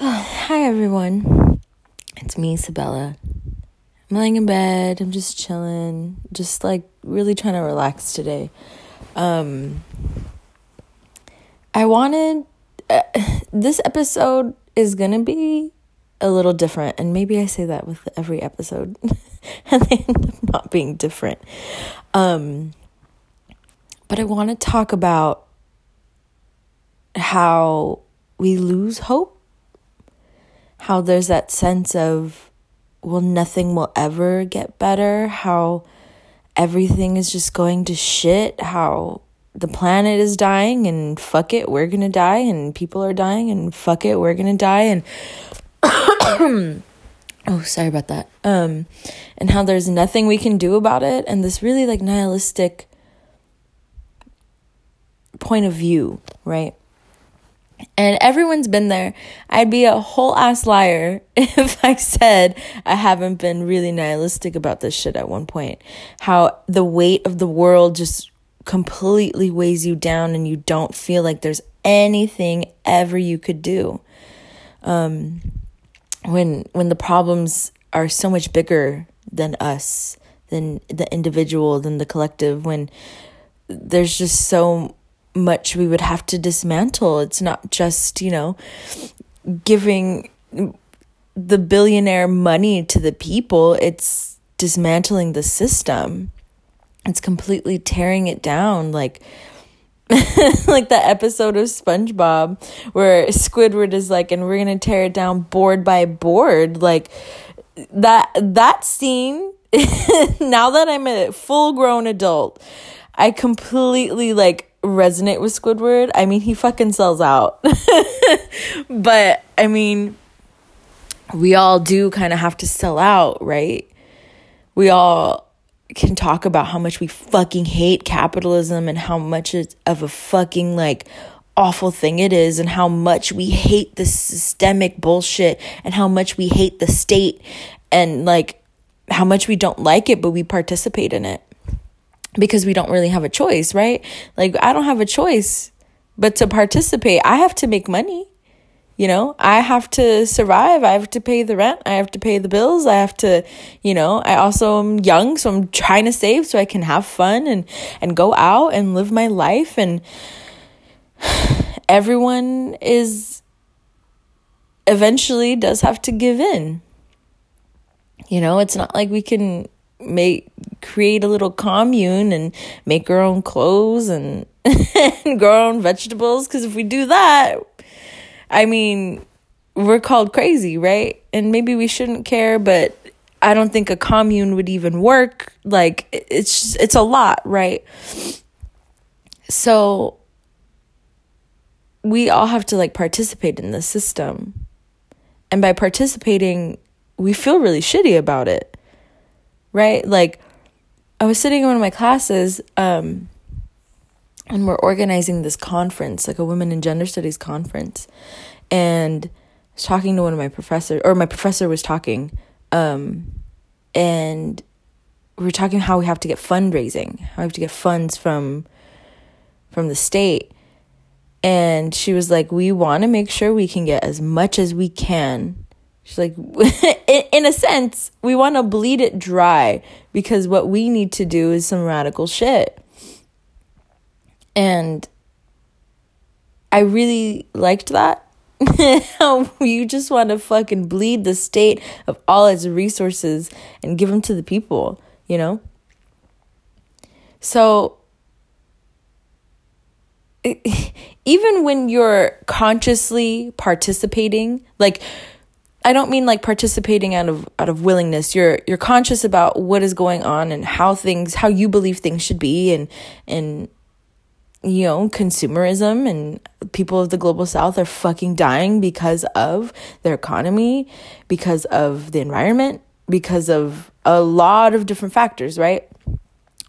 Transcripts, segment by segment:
Hi everyone, it's me, Sabella. I'm laying in bed, I'm just chilling, just like really trying to relax today. This episode is gonna be a little different, and maybe I say that with every episode and they end up not being different. But I want to talk about how we lose hope. How there's that sense of, well, nothing will ever get better. How everything is just going to shit. How the planet is dying and fuck it, we're going to die. And people are dying and fuck it, we're going to die. And, oh, sorry about that. And how there's nothing we can do about it. And this really like nihilistic point of view, right? And everyone's been there. I'd be a whole ass liar if I said I haven't been really nihilistic about this shit at one point. How the weight of the world just completely weighs you down and you don't feel like there's anything ever you could do. When the problems are so much bigger than us, than the individual, than the collective, when there's just so much we would have to dismantle. It's not just, giving the billionaire money to the people. It's dismantling the system. It's completely tearing it down. Like that episode of SpongeBob where Squidward is like, and we're going to tear it down board by board. Like that scene, now that I'm a full grown adult, I completely resonate with Squidward. I mean, he fucking sells out. But I mean, we all do kind of have to sell out, right? We all can talk about how much we fucking hate capitalism and how much of a fucking awful thing it is, and how much we hate the systemic bullshit, and how much we hate the state, and how much we don't like it, but we participate in it. Because we don't really have a choice, right? I don't have a choice but to participate. I have to make money, I have to survive. I have to pay the rent. I have to pay the bills. I have to, I also am young, so I'm trying to save so I can have fun and go out and live my life. And everyone eventually does have to give in. It's not like we can create a little commune and make our own clothes and, and grow our own vegetables, because if we do that, I mean, we're called crazy, right? And maybe we shouldn't care, but I don't think a commune would even work. It's a lot, right? So we all have to participate in the system, and by participating, we feel really shitty about it. Right? I was sitting in one of my classes, and we're organizing this conference, a women and gender studies conference. And I was talking to one of my professor was talking, and we were talking how we have to get fundraising, how we have to get funds from the state. And she was like, we want to make sure we can get as much as we can. She's like, in a sense, we want to bleed it dry, because what we need to do is some radical shit. And I really liked that. How you just want to fucking bleed the state of all its resources and give them to the people, So even when you're consciously participating, I don't mean participating out of willingness. You're conscious about what is going on and how you believe things should be, and consumerism, and people of the global south are fucking dying because of their economy, because of the environment, because of a lot of different factors, right?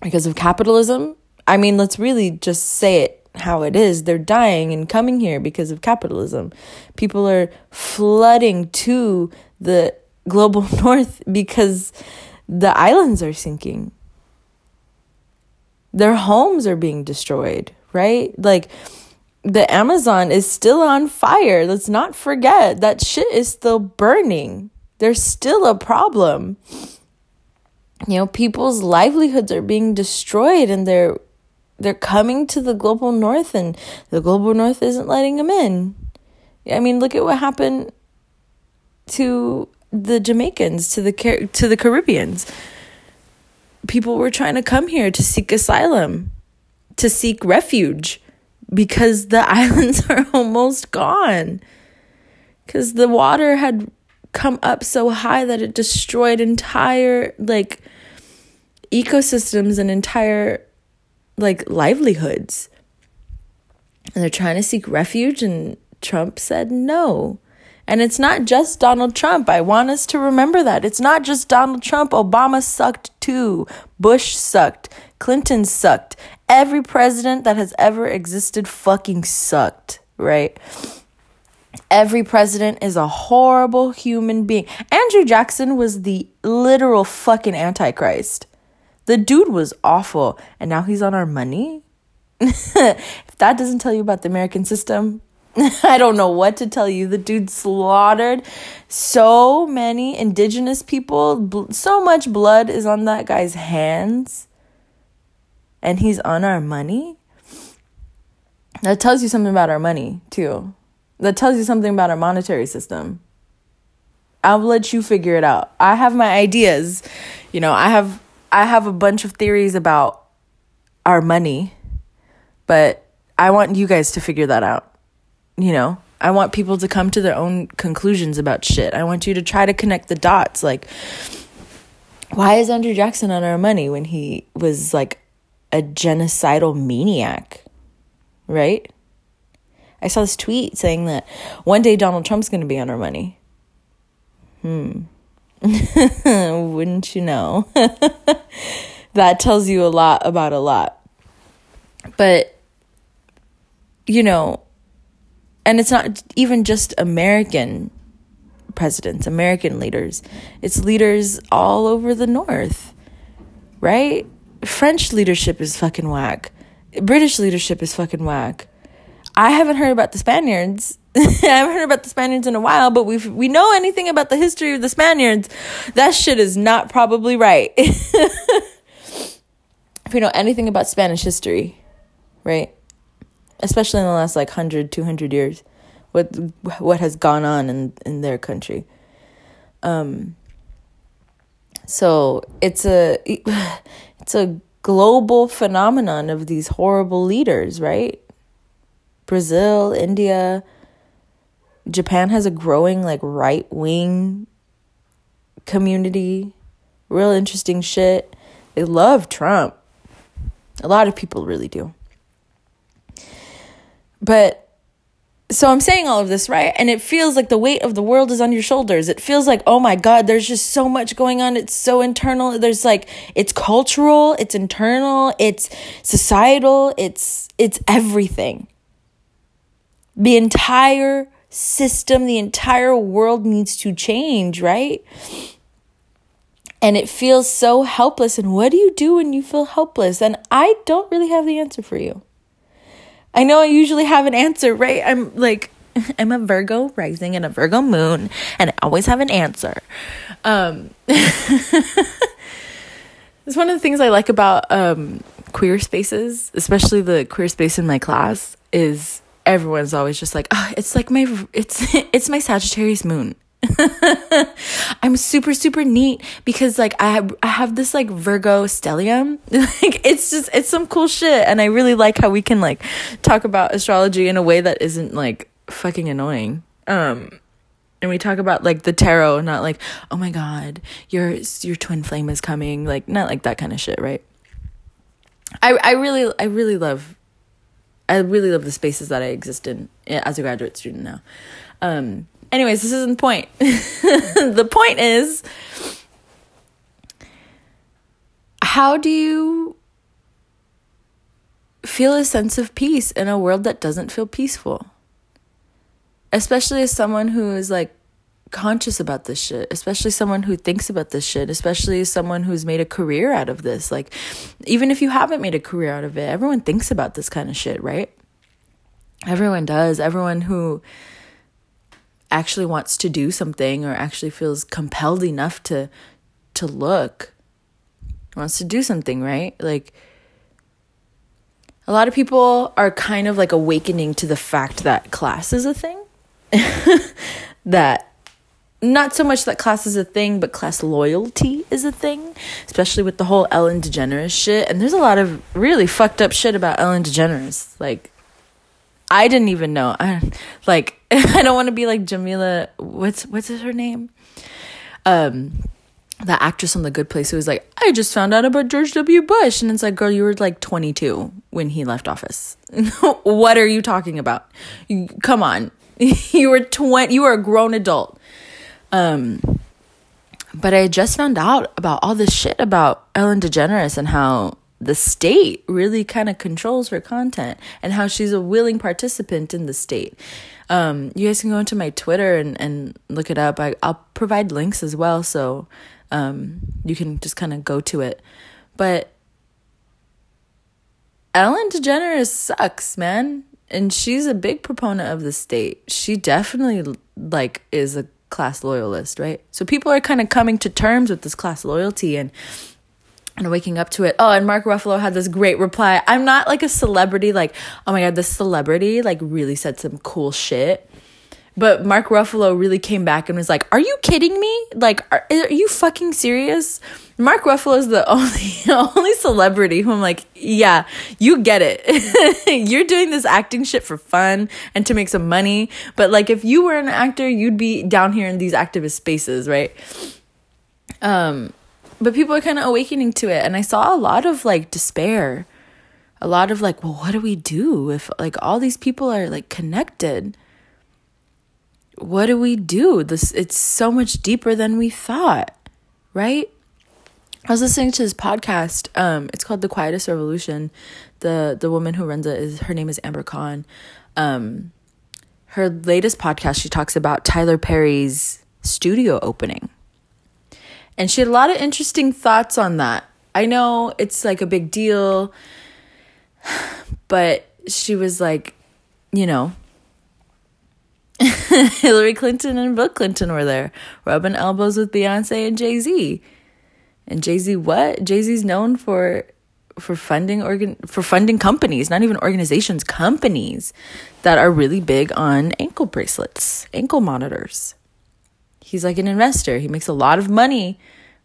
Because of capitalism. I mean, let's really just say it how it is. They're dying and coming here because of capitalism. People are flooding to the global north because the islands are sinking. Their homes are being destroyed, right? the Amazon is still on fire. Let's not forget that shit is still burning. There's still a problem. You know, people's livelihoods are being destroyed, and they're coming to the global north, and the global north isn't letting them in. I mean, look at what happened to the Jamaicans, to the Caribbeans. People were trying to come here to seek asylum, to seek refuge, because the islands are almost gone, because the water had come up so high that it destroyed entire ecosystems and entire livelihoods. And they're trying to seek refuge, and Trump said no. And it's not just Donald Trump. I want us to remember that. It's not just Donald Trump. Obama sucked too. Bush sucked. Clinton sucked. Every president that has ever existed fucking sucked, right? Every president is a horrible human being. Andrew Jackson was the literal fucking Antichrist. The dude was awful. And now he's on our money? If that doesn't tell you about the American system, I don't know what to tell you. The dude slaughtered so many indigenous people. So much blood is on that guy's hands. And he's on our money? That tells you something about our money, too. That tells you something about our monetary system. I'll let you figure it out. I have my ideas. You know, I have a bunch of theories about our money, but I want you guys to figure that out. You know, I want people to come to their own conclusions about shit. I want you to try to connect the dots. Like, why is Andrew Jackson on our money when he was like a genocidal maniac, right? I saw this tweet saying that one day Donald Trump's going to be on our money. Wouldn't you know? That tells you a lot about a lot. But, you know, and it's not even just American presidents, American leaders. It's leaders all over the North, right? French leadership is fucking whack. British leadership is fucking whack. I haven't heard about the Spaniards. I haven't heard about the Spaniards in a while, but we know anything about the history of the Spaniards. That shit is not probably right. If we know anything about Spanish history, right? Especially in the last 100, 200 years, what has gone on in their country. So it's a global phenomenon of these horrible leaders, right? Brazil, India, Japan has a growing right-wing community. Real interesting shit. They love Trump. A lot of people really do. But so I'm saying all of this, right? And it feels like the weight of the world is on your shoulders. It feels like, oh my God, there's just so much going on. It's so internal. There's it's cultural, it's internal, it's societal, it's everything. The entire system, the entire world needs to change, right? And it feels so helpless. And what do you do when you feel helpless? And I don't really have the answer for you. I know I usually have an answer, right? I'm a Virgo rising and a Virgo moon, and I always have an answer. It's one of the things I like about queer spaces, especially the queer space in my class, is everyone's always just it's my Sagittarius moon. I'm super, super neat because I have this Virgo stellium. It's some cool shit. And I really like how we can talk about astrology in a way that isn't fucking annoying. And we talk about the tarot, not oh my God, your twin flame is coming. Not that kind of shit. Right. I really love the spaces that I exist in as a graduate student now. Anyways, this isn't the point. The point is, how do you feel a sense of peace in a world that doesn't feel peaceful? Especially as someone who is conscious about this shit, especially someone who thinks about this shit, especially someone who's made a career out of this. Even if you haven't made a career out of it, everyone thinks about this kind of shit, right? Everyone does. Everyone who actually wants to do something or actually feels compelled enough to look wants to do something, right? Like, a lot of people are kind of like awakening to the fact that class is a thing. That not so much that class is a thing, but class loyalty is a thing, especially with the whole Ellen DeGeneres shit. And there's a lot of really fucked up shit about Ellen DeGeneres. Like, I didn't even know. I don't want to be like Jamila. What's her name? The actress on The Good Place who was like, I just found out about George W. Bush. And it's like, girl, you were like 22 when he left office. What are you talking about? Come on. You were 20. You were a grown adult. But I just found out about all this shit about Ellen DeGeneres and how the state really kind of controls her content and how she's a willing participant in the state. You guys can go into my Twitter and look it up. I'll provide links as well. So, you can just kind of go to it, but Ellen DeGeneres sucks, man. And she's a big proponent of the state. She definitely like is a class loyalist, right? So people are kind of coming to terms with this class loyalty and waking up to it. Oh, and Mark Ruffalo had this great reply. I'm not like a celebrity, like, oh my God, this celebrity like really said some cool shit. But Mark Ruffalo really came back and was like, are you kidding me? Like, are you fucking serious? Mark Ruffalo is the only celebrity who I'm like, yeah, you get it. You're doing this acting shit for fun and to make some money. But like, if you were an actor, you'd be down here in these activist spaces, right? But people are kind of awakening to it. And I saw a lot of like despair, a lot of like, well, what do we do if like all these people are like connected? What do we do? This, it's so much deeper than we thought, right? I was listening to this podcast. It's called The Quietest Revolution. The woman who runs it, her name is Amber Khan. Her latest podcast, she talks about Tyler Perry's studio opening. And she had a lot of interesting thoughts on that. I know it's like a big deal, but she was like, you know, Hillary Clinton and Bill Clinton were there rubbing elbows with Beyoncé and Jay-Z. And Jay-Z what? Jay-Z's known for funding companies, not even organizations, companies that are really big on ankle bracelets, ankle monitors. He's like an investor. He makes a lot of money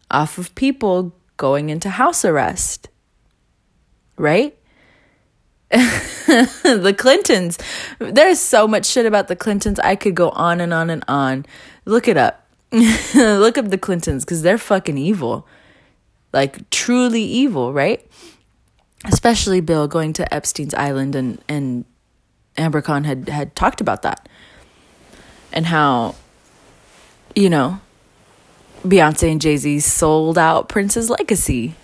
off of people going into house arrest, right? The Clintons. There's so much shit about the Clintons. I could go on and on and on. Look it up. Look up the Clintons because they're fucking evil. Like truly evil, right? Especially Bill going to Epstein's Island and Amber Khan had talked about that. And how, you know, Beyonce and Jay-Z sold out Prince's legacy.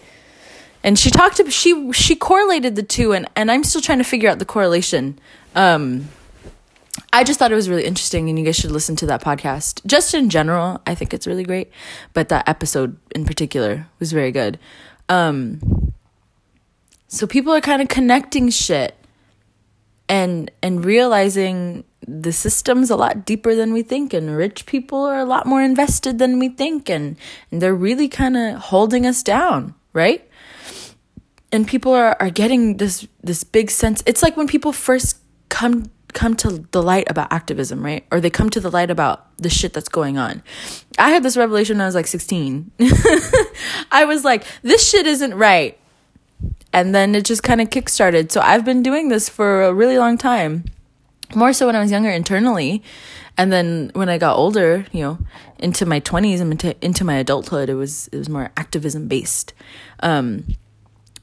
And she talked about, she correlated the two, and I'm still trying to figure out the correlation. I just thought it was really interesting, and you guys should listen to that podcast. Just in general, I think it's really great, but that episode in particular was very good. So people are kind of connecting shit and realizing the system's a lot deeper than we think, and rich people are a lot more invested than we think, and they're really kind of holding us down, right? And people are getting this big sense. It's like when people first come to the light about activism, right? Or they come to the light about the shit that's going on. I had this revelation when I was like 16. I was like, this shit isn't right. And then it just kind of kickstarted. So I've been doing this for a really long time. More so when I was younger internally. And then when I got older, you know, into my 20s and into my adulthood, it was more activism based.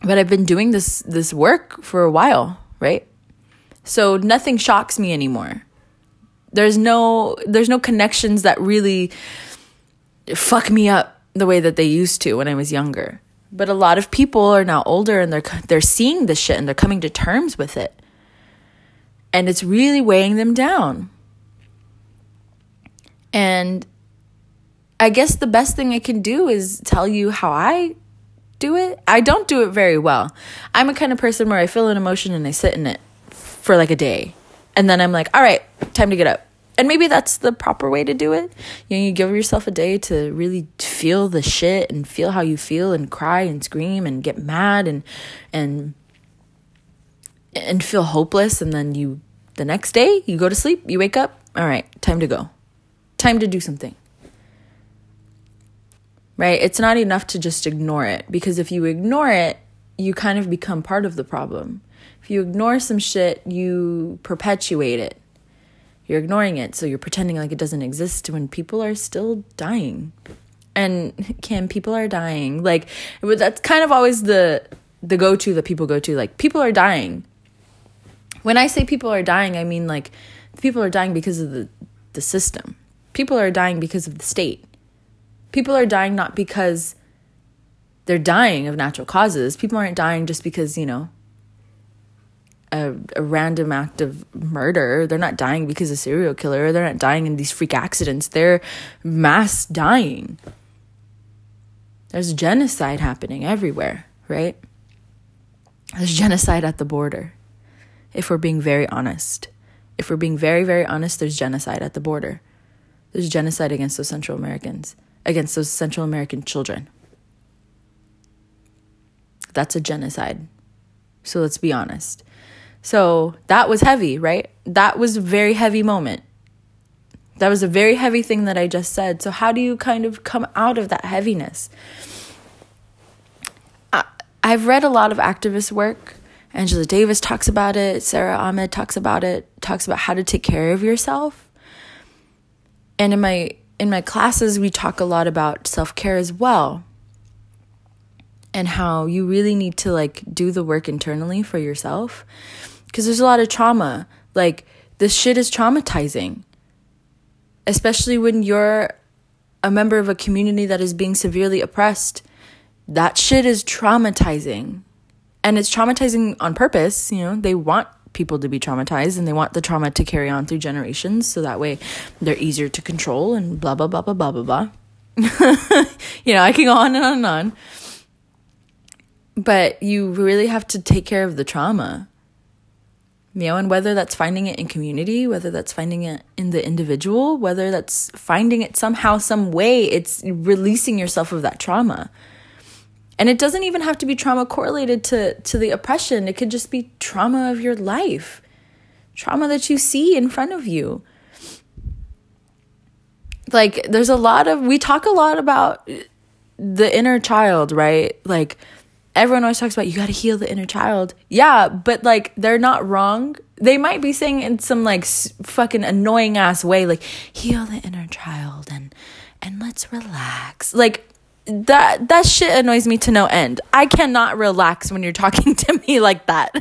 But I've been doing this work for a while, right? So nothing shocks me anymore. There's no connections that really fuck me up the way that they used to when I was younger. But a lot of people are now older and they're seeing this shit and they're coming to terms with it. And it's really weighing them down. And I guess the best thing I can do is tell you how I do it. I don't do it very well. I'm a kind of person where I feel an emotion and I sit in it for like a day And then I'm like, all right, time to get up. And maybe that's the proper way to do it. You know, you give yourself a day to really feel the shit and feel how you feel and cry and scream and get mad and feel hopeless. And then you, the next day, you go to sleep, you wake up, all right, time to go. Time to do something. Right? It's not enough to just ignore it, because if you ignore it, you kind of become part of the problem. If you ignore some shit, you perpetuate it. You're ignoring it, so you're pretending like it doesn't exist when people are still dying. And Kim, people are dying. Like, that's kind of always the go-to that people go to. Like, people are dying. When I say people are dying, I mean, like, people are dying because of the system. People are dying because of the state. People are dying not because they're dying of natural causes. People aren't dying just because, you know, a random act of murder. They're not dying because of a serial killer. They're not dying in these freak accidents. They're mass dying. There's genocide happening everywhere, right? There's genocide at the border. If we're being very honest. If we're being very, very honest, there's genocide at the border. There's genocide against those Central Americans, against those Central American children. That's a genocide. So let's be honest. So that was heavy, right? That was a very heavy moment. That was a very heavy thing that I just said. So how do you kind of come out of that heaviness? I've read a lot of activist work. Angela Davis talks about it. Sarah Ahmed talks about it, talks about how to take care of yourself. And in my classes, we talk a lot about self-care as well. And how you really need to, like, do the work internally for yourself. Because there's a lot of trauma. Like, this shit is traumatizing. Especially when you're a member of a community that is being severely oppressed. That shit is traumatizing. And it's traumatizing on purpose. You know, they want people to be traumatized. And they want the trauma to carry on through generations. So that way they're easier to control. And blah, blah, blah, blah, blah, blah, blah. You know, I can go on and on and on. But you really have to take care of the trauma, you know, and whether that's finding it in community, whether that's finding it in the individual, whether that's finding it somehow, some way, it's releasing yourself of that trauma. And it doesn't even have to be trauma correlated to the oppression. It could just be trauma of your life, trauma that you see in front of you. Like, there's a lot of, we talk a lot about the inner child, right? Like, everyone always talks about, you got to heal the inner child. Yeah, but, like, they're not wrong. They might be saying in some, like, fucking annoying ass way, like, heal the inner child and let's relax. Like, that shit annoys me to no end. I cannot relax when you're talking to me like that.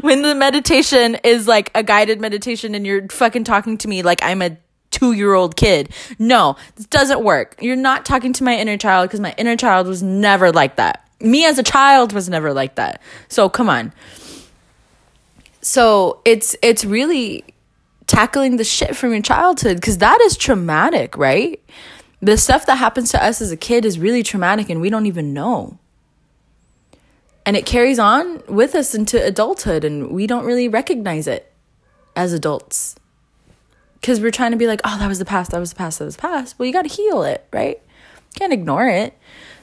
When the meditation is, like, a guided meditation and you're fucking talking to me like I'm a 2-year-old kid. No, this doesn't work. You're not talking to my inner child, because my inner child was never like that. Me as a child was never like that. So come on. So it's really tackling the shit from your childhood, because that is traumatic, right? The stuff that happens to us as a kid is really traumatic and we don't even know. And it carries on with us into adulthood and we don't really recognize it as adults. Because we're trying to be like, oh, that was the past, that was the past, that was the past. Well, you got to heal it, right? You can't ignore it.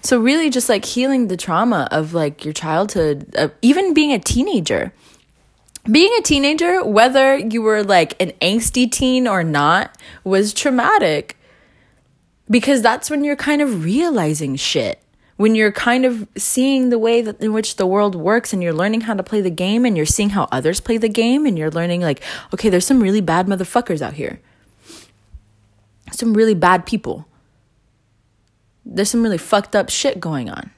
So really just, like, healing the trauma of, like, your childhood, of even being a teenager. Being a teenager, whether you were, like, an angsty teen or not, was traumatic, because that's when you're kind of realizing shit. When you're kind of seeing the way that in which the world works, and you're learning how to play the game, and you're seeing how others play the game, and you're learning, like, okay, there's some really bad motherfuckers out here. Some really bad people. There's some really fucked up shit going on.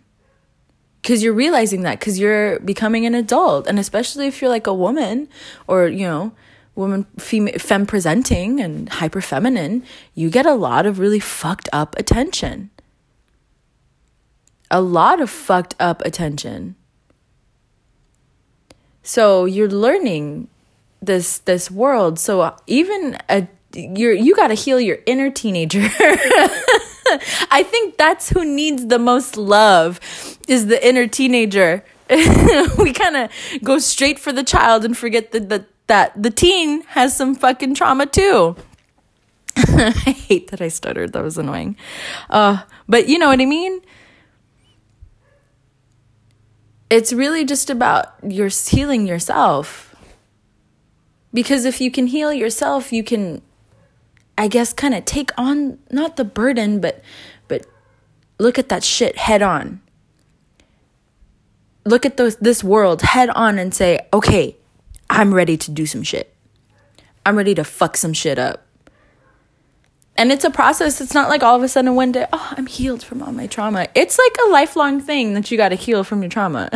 Because you're realizing that, because you're becoming an adult. And especially if you're, like, a woman, or, you know, woman, femme presenting and hyper feminine, you get a lot of really fucked up attention. A lot of fucked up attention. So you're learning this world. So even you got to heal your inner teenager. I think that's who needs the most love, is the inner teenager. We kind of go straight for the child and forget that that the teen has some fucking trauma too. I hate that I stuttered. That was annoying. But you know what I mean? It's really just about your healing yourself. Because if you can heal yourself, you can, I guess, kind of take on, not the burden, but look at that shit head on. Look at this world head on and say, okay, I'm ready to do some shit. I'm ready to fuck some shit up. And it's a process. It's not like all of a sudden one day, oh, I'm healed from all my trauma. It's like a lifelong thing that you got to heal from your trauma.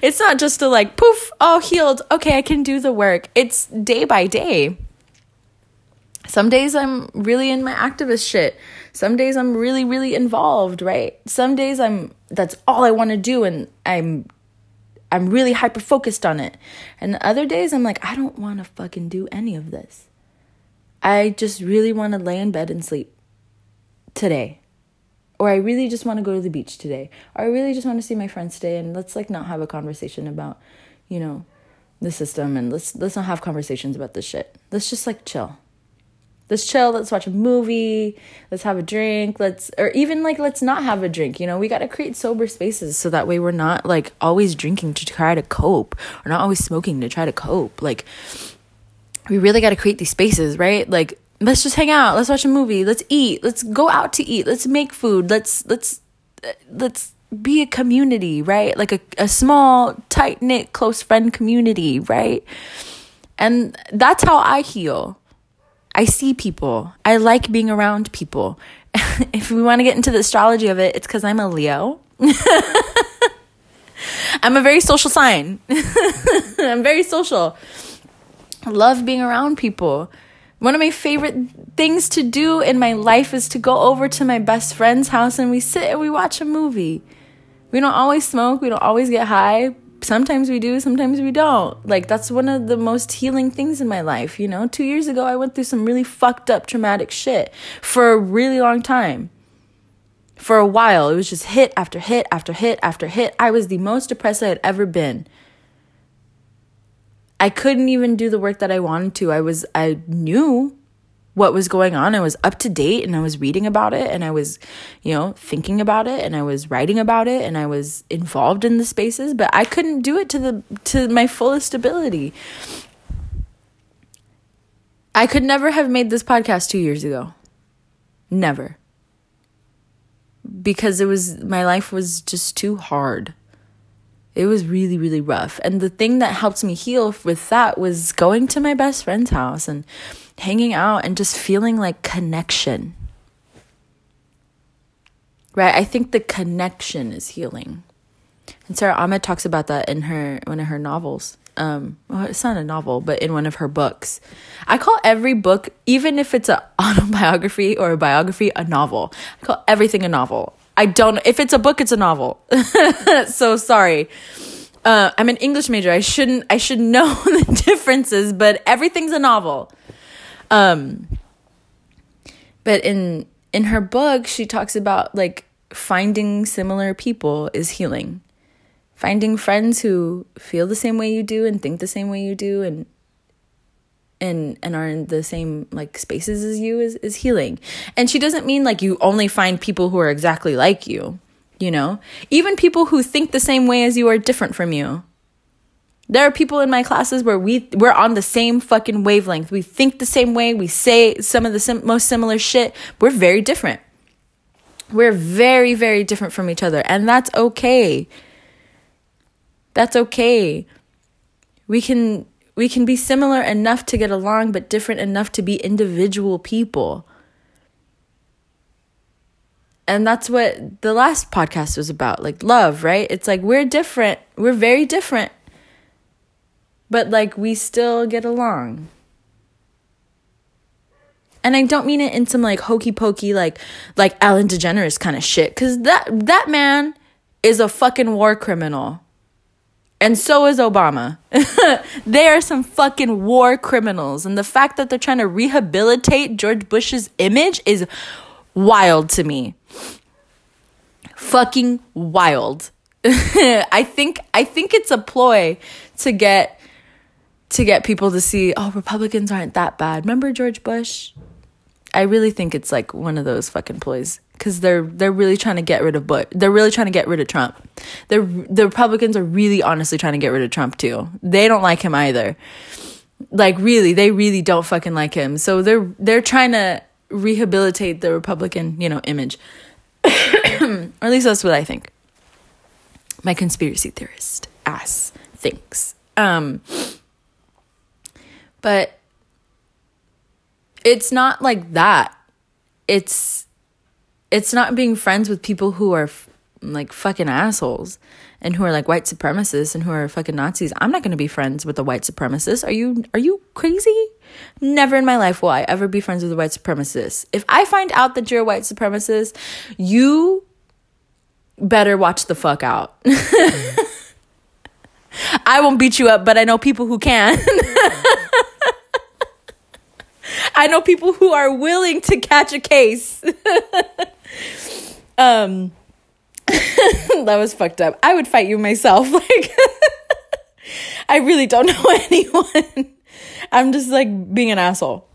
It's not just a like, poof, oh, healed. Okay, I can do the work. It's day by day. Some days I'm really in my activist shit. Some days I'm really, really involved, right? Some days that's all I want to do and I'm really hyper-focused on it. And other days I'm like, I don't want to fucking do any of this. I just really want to lay in bed and sleep today. Or I really just want to go to the beach today. Or I really just want to see my friends today. And let's like not have a conversation about, you know, the system. And let's not have conversations about this shit. Let's just like chill. Let's chill. Let's watch a movie. Let's have a drink. Or even like let's not have a drink. You know, we got to create sober spaces so that way we're not like always drinking to try to cope. We're not always smoking to try to cope. Like, we really got to create these spaces, right? Like, let's just hang out. Let's watch a movie. Let's eat. Let's go out to eat. Let's make food. Let's be a community, right? Like a small, tight-knit, close friend community, right? And that's how I heal. I see people. I like being around people. If we want to get into the astrology of it, it's because I'm a Leo. I'm a very social sign. I'm very social. I love being around people. One of my favorite things to do in my life is to go over to my best friend's house and we sit and we watch a movie. We don't always smoke. We don't always get high. Sometimes we do. Sometimes we don't. Like, that's one of the most healing things in my life, you know? 2 years ago, I went through some really fucked up traumatic shit for a really long time. For a while, it was just hit after hit after hit after hit. I was the most depressed I had ever been. I couldn't even do the work that I wanted to. I knew what was going on. I was up to date and I was reading about it and I was, you know, thinking about it and I was writing about it and I was involved in the spaces, but I couldn't do it to my fullest ability. I could never have made this podcast 2 years ago. Never. Because my life was just too hard. It was really, really rough. And the thing that helped me heal with that was going to my best friend's house and hanging out and just feeling like connection. Right? I think the connection is healing. And Sarah Ahmed talks about that in one of her novels. Well, it's not a novel, but in one of her books. I call every book, even if it's an autobiography or a biography, a novel. I call everything a novel. I don't, if it's a book, it's a novel. So sorry. I'm an English major. I should know the differences, but everything's a novel. But in her book, she talks about like finding similar people is healing. Finding friends who feel the same way you do and think the same way you do and are in the same like spaces as you is healing. And she doesn't mean like you only find people who are exactly like you, you know? Even people who think the same way as you are different from you. There are people in my classes where we're on the same fucking wavelength. We think the same way. We say some of the most similar shit. We're very different. We're very, very different from each other. And that's okay. That's okay. We can be similar enough to get along, but different enough to be individual people. And that's what the last podcast was about, like love, right? It's like we're different. We're very different. But like we still get along. And I don't mean it in some like hokey pokey like Ellen DeGeneres kind of shit, because that man is a fucking war criminal. And so is Obama. They are some fucking war criminals. And the fact that they're trying to rehabilitate George Bush's image is wild to me. Fucking wild. I think it's a ploy to get to get people to see, oh, Republicans aren't that bad. Remember George Bush? I really think it's like one of those fucking ploys because they're really trying to get rid of Bush. They're really trying to get rid of Trump. The Republicans are really honestly trying to get rid of Trump too. They don't like him either. Like really, they really don't fucking like him. So they're trying to rehabilitate the Republican, you know, image. Or at least that's what I think. My conspiracy theorist ass thinks. But it's not like that. It's not being friends with people who are like fucking assholes and who are like white supremacists and who are fucking Nazis. I'm not going to be friends with a white supremacist. Are you crazy? Never in my life will I ever be friends with a white supremacist. If I find out that you're a white supremacist, you better watch the fuck out. I won't beat you up, but I know people who can. I know people who are willing to catch a case. That was fucked up. I would fight you myself. Like, I really don't know anyone. I'm just like being an asshole.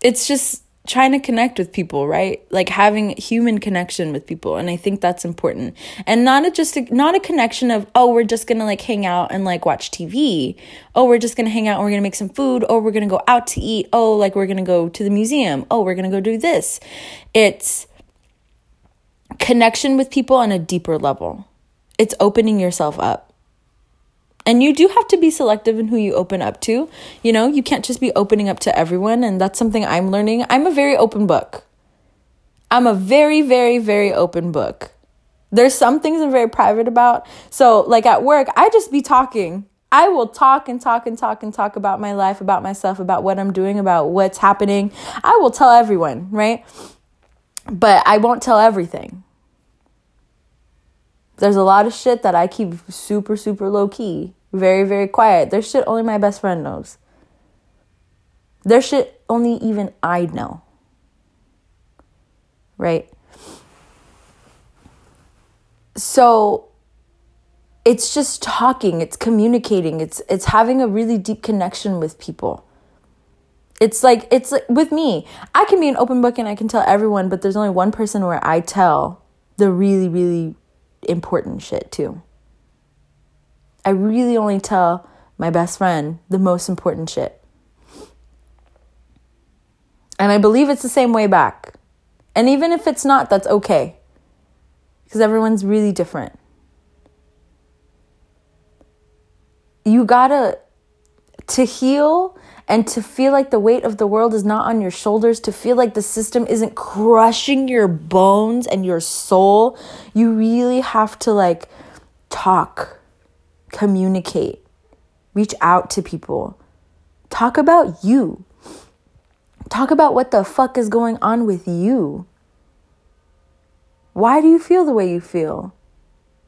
It's just trying to connect with people, right? Like having human connection with people. And I think that's important. And not a connection of, oh, we're just going to like hang out and like watch TV. Oh, we're just going to hang out and we're going to make some food. Oh, we're going to go out to eat. Oh, like we're going to go to the museum. Oh, we're going to go do this. It's connection with people on a deeper level. It's opening yourself up. And you do have to be selective in who you open up to. You know, you can't just be opening up to everyone. And that's something I'm learning. I'm a very open book. I'm a very, very, very open book. There's some things I'm very private about. So like at work, I just be talking. I will talk and talk and talk and talk about my life, about myself, about what I'm doing, about what's happening. I will tell everyone, right? But I won't tell everything. There's a lot of shit that I keep super, super low key. Very, very quiet. There's shit only my best friend knows. There's shit only even I know. Right? So it's just talking. It's communicating. It's having a really deep connection with people. It's like with me, I can be an open book and I can tell everyone, but there's only one person where I tell the really, really important shit too. I really only tell my best friend the most important shit. And I believe it's the same way back. And even if it's not, that's okay. Because everyone's really different. You gotta, to heal and to feel like the weight of the world is not on your shoulders, to feel like the system isn't crushing your bones and your soul, you really have to like talk. Communicate, reach out to people, talk about you, talk about what the fuck is going on with you. Why do you feel the way you feel?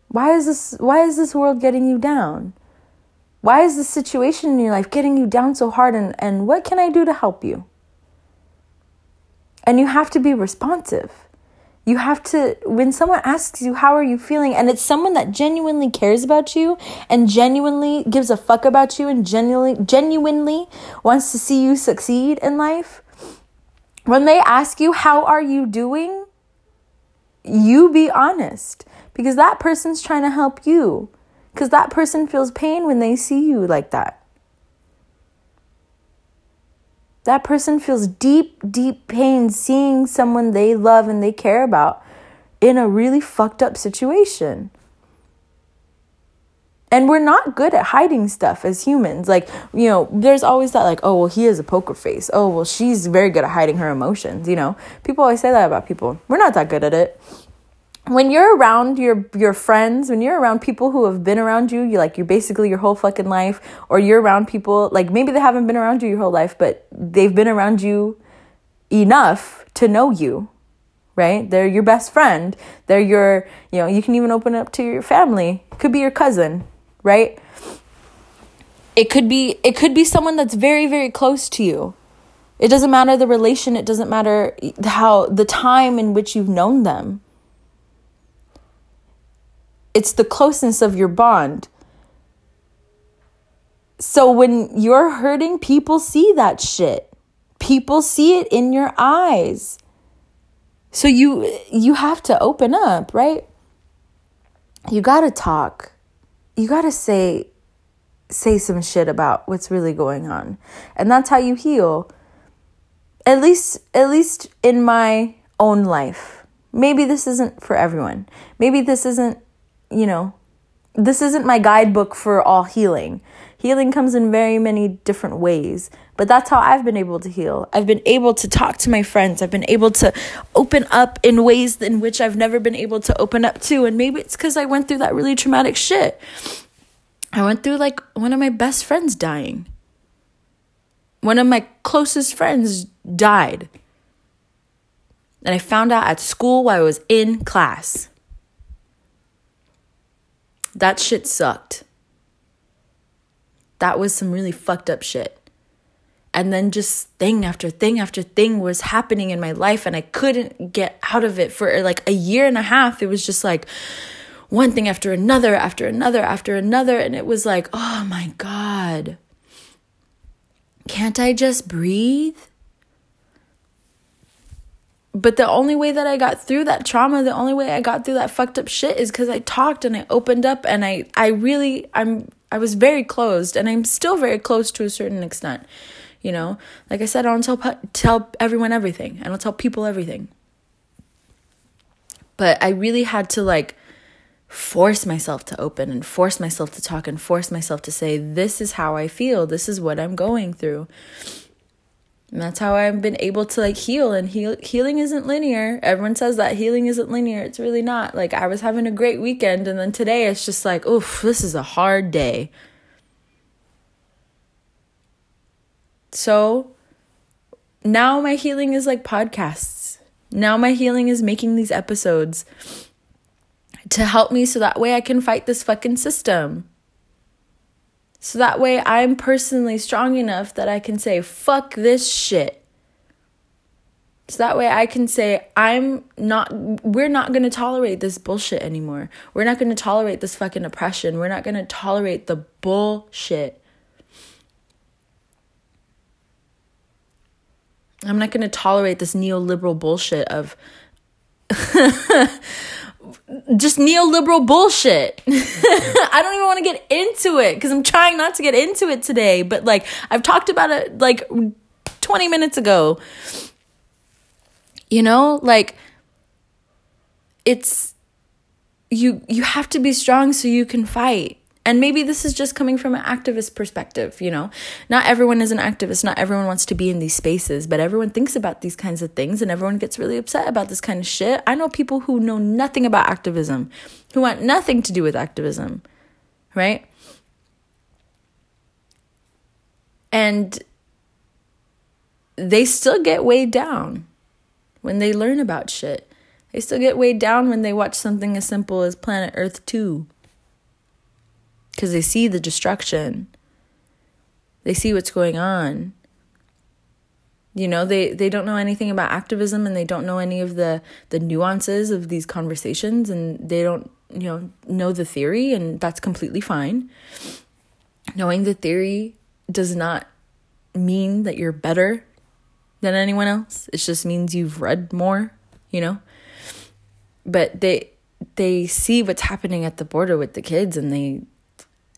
Why is this world getting you down? Why is this situation in your life getting you down so hard? And what can I do to help you? And you have to be responsive. You have to, when someone asks you, how are you feeling? And it's someone that genuinely cares about you and genuinely gives a fuck about you and genuinely wants to see you succeed in life. When they ask you, how are you doing? You be honest because that person's trying to help you because that person feels pain when they see you like that. That person feels deep, deep pain seeing someone they love and they care about in a really fucked up situation. And we're not good at hiding stuff as humans. Like, you know, there's always that like, oh, well, he has a poker face. Oh, well, she's very good at hiding her emotions. You know, people always say that about people. We're not that good at it. When you're around your friends, when you're around people who have been around you, you're basically your whole fucking life, or you're around people, like maybe they haven't been around you your whole life, but they've been around you enough to know you, right? They're your best friend. They're your, you know, you can even open up to your family. It could be your cousin, right? It could be someone that's very, very close to you. It doesn't matter the relation. It doesn't matter how the time in which you've known them. It's the closeness of your bond. So when you're hurting, people see that shit. People see it in your eyes. So you have to open up, right? You got to talk. You got to say some shit about what's really going on. And that's how you heal. At least in my own life. Maybe this isn't for everyone. Maybe this isn't, this isn't my guidebook for all healing. Healing comes in very many different ways, but that's how I've been able to heal. I've been able to talk to my friends. I've been able to open up in ways in which I've never been able to open up to, and maybe it's because I went through that really traumatic shit. I went through one of my best friends dying. One of my closest friends died. And I found out at school while I was in class. That shit sucked. That was some really fucked up shit. And then just thing after thing after thing was happening in my life, and I couldn't get out of it for a year and a half. It was just one thing after another, after another, after another. And it was oh my God, can't I just breathe? But the only way that I got through that trauma, the only way I got through that fucked up shit is because I talked and I opened up, and I was very closed, and I'm still very close to a certain extent. Like I said, I don't tell everyone everything. I don't tell people everything. But I really had to force myself to open and force myself to talk and force myself to say, this is how I feel. This is what I'm going through. And that's how I've been able to heal. And healing isn't linear. Everyone says that healing isn't linear. It's really not. I was having a great weekend, and then today it's just oof, this is a hard day. So now my healing is podcasts. Now my healing is making these episodes to help me so that way I can fight this fucking system. So that way I'm personally strong enough that I can say, fuck this shit. So that way I can say, we're not going to tolerate this bullshit anymore. We're not going to tolerate this fucking oppression. We're not going to tolerate the bullshit. I'm not going to tolerate this neoliberal bullshit of... just neoliberal bullshit. I don't even want to get into it because I'm trying not to get into it today. But I've talked about it 20 minutes ago. It's you have to be strong so you can fight. And maybe this is just coming from an activist perspective, Not everyone is an activist. Not everyone wants to be in these spaces. But everyone thinks about these kinds of things. And everyone gets really upset about this kind of shit. I know people who know nothing about activism. Who want nothing to do with activism. Right? And they still get weighed down when they learn about shit. They still get weighed down when they watch something as simple as Planet Earth 2. Because they see the destruction. They see what's going on. They don't know anything about activism, and they don't know any of the nuances of these conversations, and they don't, know the theory, and that's completely fine. Knowing the theory does not mean that you're better than anyone else. It just means you've read more, But they see what's happening at the border with the kids, and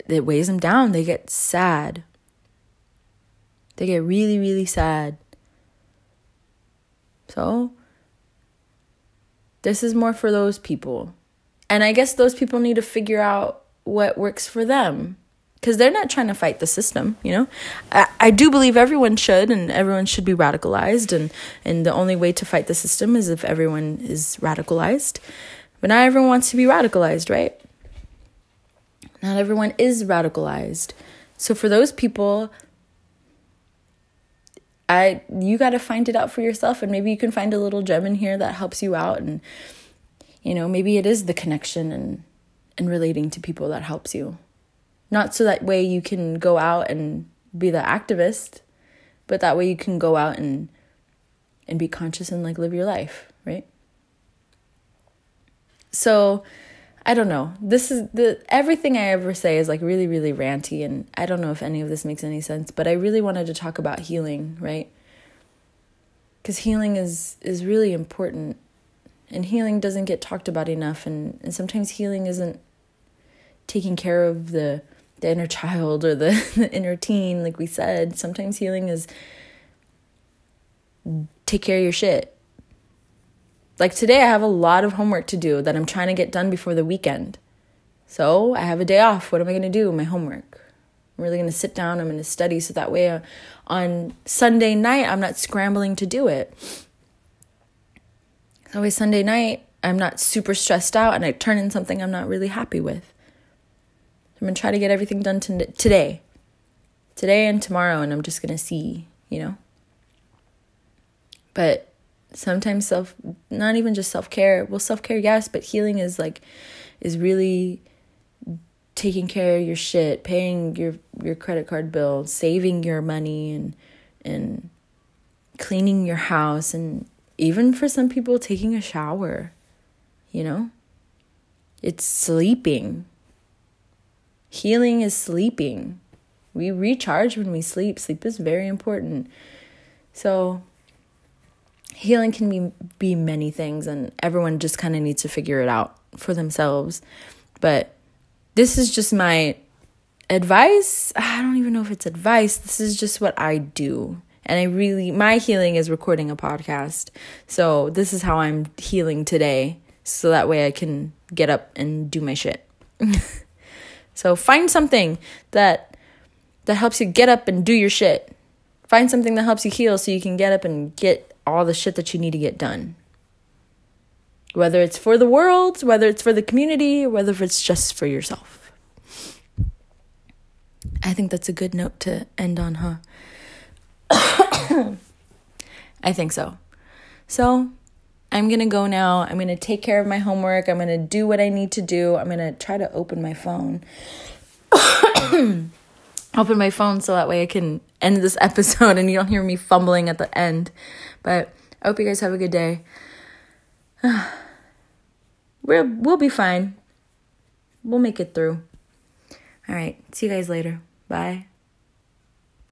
it weighs them down. They get sad. They get really, really sad. So this is more for those people. And I guess those people need to figure out what works for them, because they're not trying to fight the system, I do believe everyone should, and everyone should be radicalized. And the only way to fight the system is if everyone is radicalized. But not everyone wants to be radicalized, right? Not everyone is radicalized. So for those people, you got to find it out for yourself, and maybe you can find a little gem in here that helps you out, and maybe it is the connection and relating to people that helps you. Not so that way you can go out and be the activist, but that way you can go out and be conscious and live your life, right? So I don't know. This is everything I ever say is like really, really ranty, and I don't know if any of this makes any sense, but I really wanted to talk about healing, right? Because healing is really important, and healing doesn't get talked about enough, and sometimes healing isn't taking care of the inner child or the inner teen, like we said. Sometimes healing is take care of your shit. Like today, I have a lot of homework to do that I'm trying to get done before the weekend. So I have a day off. What am I going to do? My homework. I'm really going to sit down. I'm going to study so that way on Sunday night, I'm not scrambling to do it. That way Sunday night, I'm not super stressed out and I turn in something I'm not really happy with. I'm going to try to get everything done today. Today and tomorrow, and I'm just going to see, you know. But sometimes not even just self-care. Well, self-care, yes, but healing is like, is really taking care of your shit, paying your credit card bill, saving your money, and cleaning your house, and even for some people, taking a shower, you know? It's sleeping. Healing is sleeping. We recharge when we sleep. Sleep is very important. So healing can be many things, and everyone just kind of needs to figure it out for themselves. But this is just my advice. I don't even know if it's advice. This is just what I do. And my healing is recording a podcast. So this is how I'm healing today. So that way I can get up and do my shit. So find something that helps you get up and do your shit. Find something that helps you heal so you can get up and get all the shit that you need to get done. Whether it's for the world, whether it's for the community, whether it's just for yourself. I think that's a good note to end on, huh? I think so. So I'm going to go now. I'm going to take care of my homework. I'm going to do what I need to do. I'm going to try to open my phone. Open my phone so that way I can end this episode and you don't hear me fumbling at the end. But I hope you guys have a good day. We'll be fine. We'll make it through. All right. See you guys later. Bye.